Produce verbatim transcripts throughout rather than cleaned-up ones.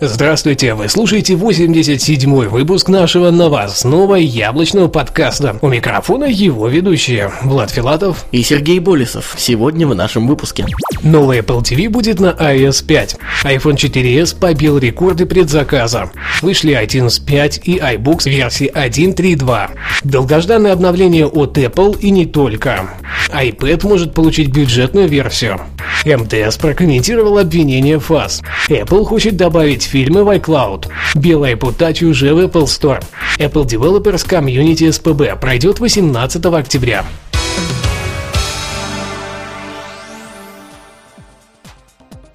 Здравствуйте, вы слушаете восемьдесят седьмой выпуск нашего новостного яблочного подкаста. У микрофона его ведущие Влад Филатов и Сергей Болесов. Сегодня в нашем выпуске. Новый Apple ти ви будет на ай о эс пять. iPhone четыре эс побил рекорды предзаказа. Вышли iTunes пять и iBooks версии один точка три точка два. Долгожданное обновление от Apple и не только. iPad может получить бюджетную версию. эм тэ эс прокомментировал обвинение ФАС. Apple хочет добавить фильмы в iCloud. Белый iPod Touch уже в Apple Store. Apple Developers Community эс пэ бэ пройдет восемнадцатого октября.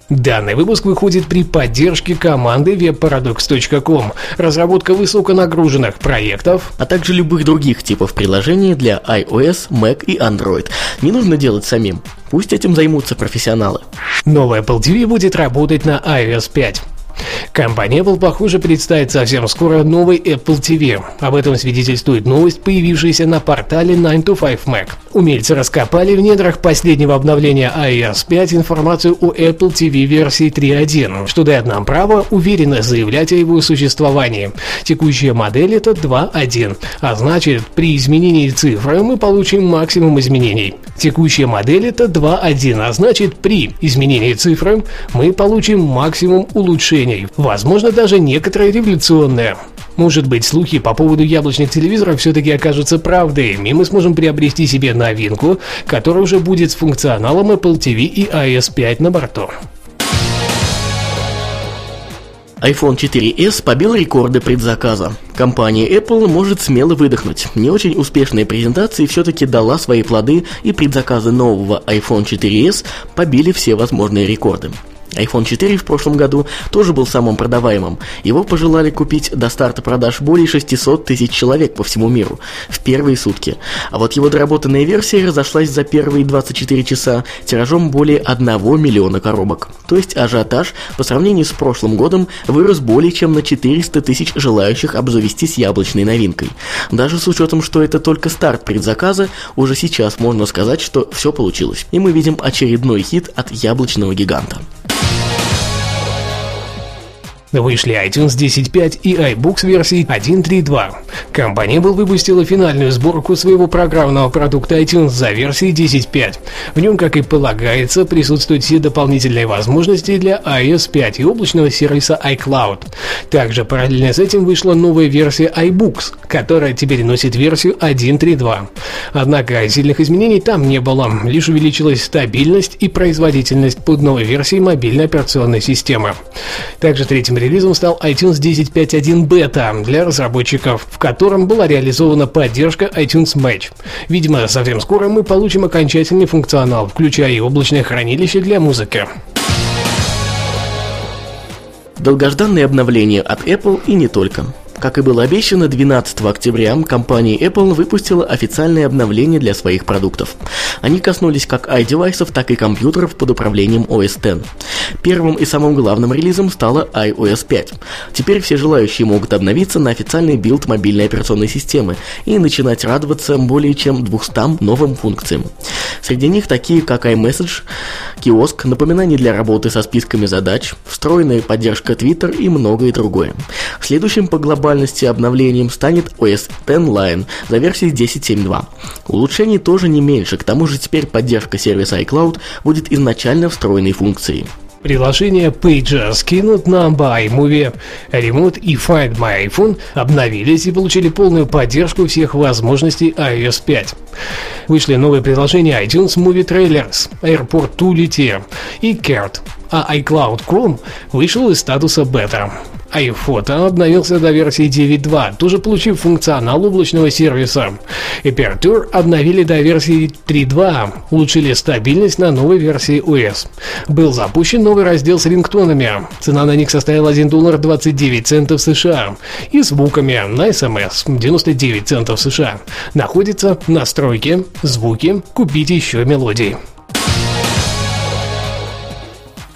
Данный выпуск выходит при поддержке команды веб парадокс точка ком, разработка высоконагруженных проектов, а также любых других типов приложений для iOS, Mac и Android. Не нужно делать самим, пусть этим займутся профессионалы. Новый Apple ти ви будет работать на ай о эс пять. Компания Apple, похоже, представит совсем скоро новый Apple ти ви. Об этом свидетельствует новость, появившаяся на портале найн ту файв Mac. Умельцы раскопали в недрах последнего обновления ай о эс пять информацию о Apple ти ви версии три точка один, что дает нам право уверенно заявлять о его существовании. Текущая модель — это два точка один, а значит, при изменении цифры мы получим максимум изменений. Текущая модель — это два точка один, а значит, при изменении цифры мы получим максимум улучшений. Возможно, даже некоторые революционные. Может быть, слухи по поводу яблочных телевизоров все-таки окажутся правдой, и мы сможем приобрести себе новинку, которая уже будет с функционалом Apple ти ви и ай о эс пять на борту. iPhone четыре эс побил рекорды предзаказа. Компания Apple может смело выдохнуть. Не очень успешная презентация все-таки дала свои плоды, и предзаказы нового iPhone четыре эс побили все возможные рекорды. iPhone четыре в прошлом году тоже был самым продаваемым. Его пожелали купить до старта продаж более шестьсот тысяч человек по всему миру в первые сутки. А вот его доработанная версия разошлась за первые двадцать четыре часа тиражом более одного миллиона коробок. То есть ажиотаж по сравнению с прошлым годом вырос более чем на четыреста тысяч желающих обзавестись яблочной новинкой. Даже с учетом, что это только старт предзаказа, уже сейчас можно сказать, что все получилось. И мы видим очередной хит от яблочного гиганта. Вышли iTunes десять точка пять и iBooks версии один точка три точка два. Компания Apple выпустила финальную сборку своего программного продукта iTunes за версией десять точка пять. В нем, как и полагается, присутствуют все дополнительные возможности для ай о эс пять и облачного сервиса iCloud. Также параллельно с этим вышла новая версия iBooks, которая теперь носит версию один точка три точка два. Однако сильных изменений там не было, лишь увеличилась стабильность и производительность под новой версией мобильной операционной системы. Также третьим релизом стал iTunes десять точка пять точка один Beta для разработчиков, в котором была реализована поддержка iTunes Match. Видимо, совсем скоро мы получим окончательный функционал, включая и облачное хранилище для музыки. Долгожданное обновление от Apple и не только. Как и было обещано, двенадцатого октября компания Apple выпустила официальное обновление для своих продуктов. Они коснулись как iDevice'ов, так и компьютеров под управлением о эс десять. Первым и самым главным релизом стала ай о эс пять. Теперь все желающие могут обновиться на официальный билд мобильной операционной системы и начинать радоваться более чем двумстам новым функциям. Среди них такие, как iMessage, киоск, напоминания для работы со списками задач, встроенная поддержка Twitter и многое другое. Следующим по глобальности обновлением станет о эс X Lion за версией десять точка семь точка два. Улучшений тоже не меньше, к тому же теперь поддержка сервиса iCloud будет изначально встроенной функцией. Приложения Pages, Keynote, Numbers, iMovie, Remote и Find My iPhone обновились и получили полную поддержку всех возможностей iOS пять. Вышли новые приложения iTunes Movie Trailers, Airport to Lite и Card, а iCloud Chrome вышел из статуса бета. iPhoto обновился до версии девять точка два, тоже получив функционал облачного сервиса. Aperture обновили до версии три точка два, улучшили стабильность на новой версии о эс. Был запущен новый раздел с рингтонами. Цена на них составила один доллар двадцать девять центов США. И звуками на эс эм эс девяносто девять центов США. Находится настройки, звуки, купить еще мелодии.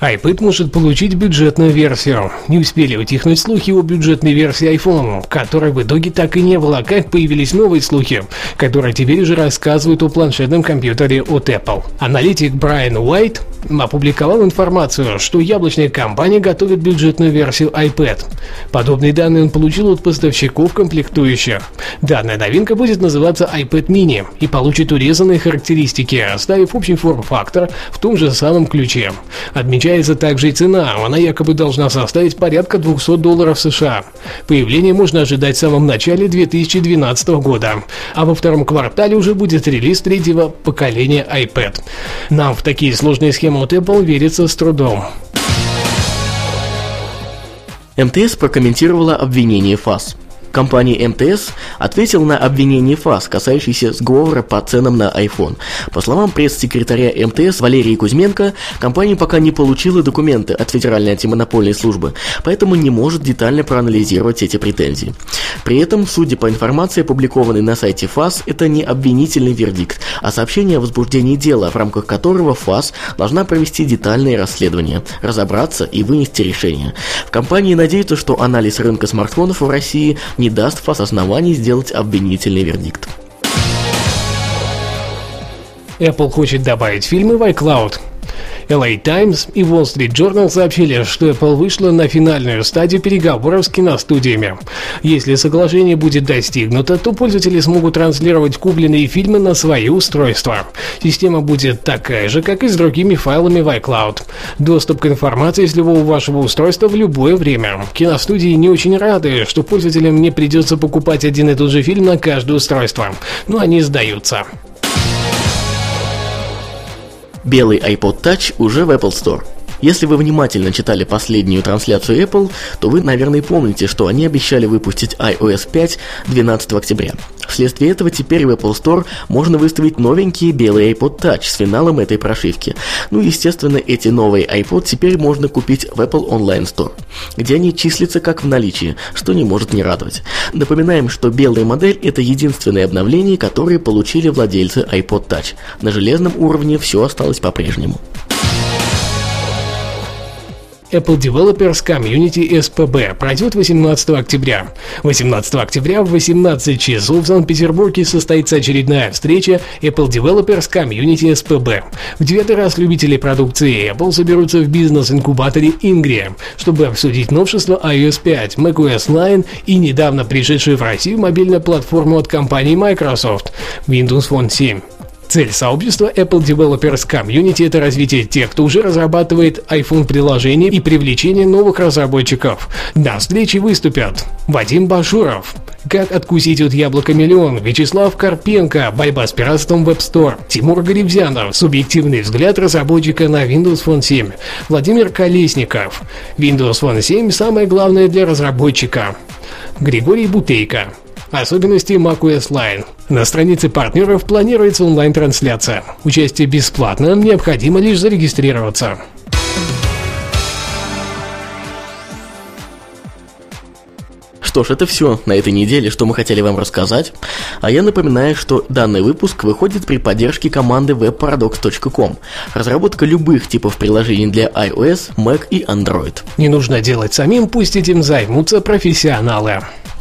iPad может получить бюджетную версию. Не успели утихнуть слухи о бюджетной версии iPhone, которой в итоге так и не было, как появились новые слухи, которые теперь уже рассказывают о планшетном компьютере от Apple. Аналитик Брайан Уайт опубликовал информацию, что яблочная компания готовит бюджетную версию iPad. Подобные данные он получил от поставщиков комплектующих. Данная новинка будет называться iPad Mini и получит урезанные характеристики, оставив общий форм-фактор в том же самом ключе. Отмечается также и цена, она якобы должна составить порядка двести долларов США. Появление можно ожидать в самом начале две тысячи двенадцатого года, а во втором квартале уже будет релиз третьего поколения iPad. Нам в такие сложные схемы от Apple верится с трудом. эм тэ эс прокомментировала обвинение ФАС. Компания эм тэ эс ответила на обвинение ФАС, касающееся сговора по ценам на iPhone. По словам пресс-секретаря эм тэ эс Валерии Кузьменко, компания пока не получила документы от Федеральной антимонопольной службы, поэтому не может детально проанализировать эти претензии. При этом, судя по информации, опубликованной на сайте ФАС, это не обвинительный вердикт, а сообщение о возбуждении дела, в рамках которого ФАС должна провести детальные расследования, разобраться и вынести решение. В компании надеются, что анализ рынка смартфонов в России не не даст ФАС оснований сделать обвинительный вердикт. Apple хочет добавить фильмы в iCloud. эл эй Times и Wall Street Journal сообщили, что Apple вышла на финальную стадию переговоров с киностудиями. Если соглашение будет достигнуто, то пользователи смогут транслировать купленные фильмы на свои устройства. Система будет такая же, как и с другими файлами в iCloud. Доступ к информации с любого вашего устройства в любое время. Киностудии не очень рады, что пользователям не придется покупать один и тот же фильм на каждое устройство, но они сдаются. Белый iPod Touch уже в Apple Store. Если вы внимательно читали последнюю трансляцию Apple, то вы, наверное, помните, что они обещали выпустить ай о эс пять двенадцатого октября. Вследствие этого теперь в Apple Store можно выставить новенькие белые iPod Touch с финалом этой прошивки. Ну и, естественно, эти новые iPod теперь можно купить в Apple Online Store, где они числятся как в наличии, что не может не радовать. Напоминаем, что белая модель – это единственное обновление, которое получили владельцы iPod Touch. На железном уровне все осталось по-прежнему. Apple Developers Community эс пэ бэ пройдет восемнадцатого октября. восемнадцатого октября в восемнадцать часов в Санкт-Петербурге состоится очередная встреча Apple Developers Community эс пэ бэ. В девятый раз любители продукции Apple соберутся в бизнес-инкубаторе Ингри, чтобы обсудить новшества ай о эс пять, macOS Lion и недавно пришедшую в Россию мобильную платформу от компании Microsoft Windows Phone семь. Цель сообщества Apple Developers Community – это развитие тех, кто уже разрабатывает iPhone-приложения и привлечение новых разработчиков. На встрече выступят Вадим Башуров, «Как откусить от яблока миллион», Вячеслав Карпенко, «Борьба с пиратством в App Store», Тимур Гребзянов, «Субъективный взгляд разработчика на Windows Phone семь», Владимир Колесников, «Windows Phone семь – самое главное для разработчика», Григорий Бутейко, «Особенности macOS Lion». На странице партнеров планируется онлайн-трансляция. Участие бесплатно, необходимо лишь зарегистрироваться. Что ж, это все на этой неделе, что мы хотели вам рассказать. А я напоминаю, что данный выпуск выходит при поддержке команды веб парадокс точка ком. Разработка любых типов приложений для iOS, Mac и Android. Не нужно делать самим, пусть этим займутся профессионалы.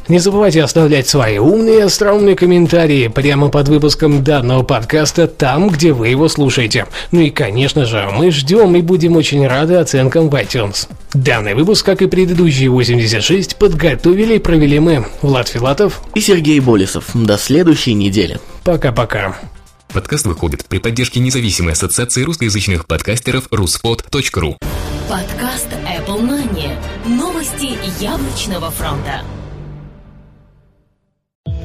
Не забывайте оставлять свои умные и остроумные комментарии прямо под выпуском данного подкаста там, где вы его слушаете. Ну и, конечно же, мы ждем и будем очень рады оценкам в iTunes. Данный выпуск, как и предыдущие восемьдесят шесть, подготовили и провели мы, Влад Филатов и Сергей Болесов. До следующей недели. Пока-пока. Подкаст выходит при поддержке независимой ассоциации русскоязычных подкастеров руспод точка ру. Подкаст Apple Mania. Новости яблочного фронта.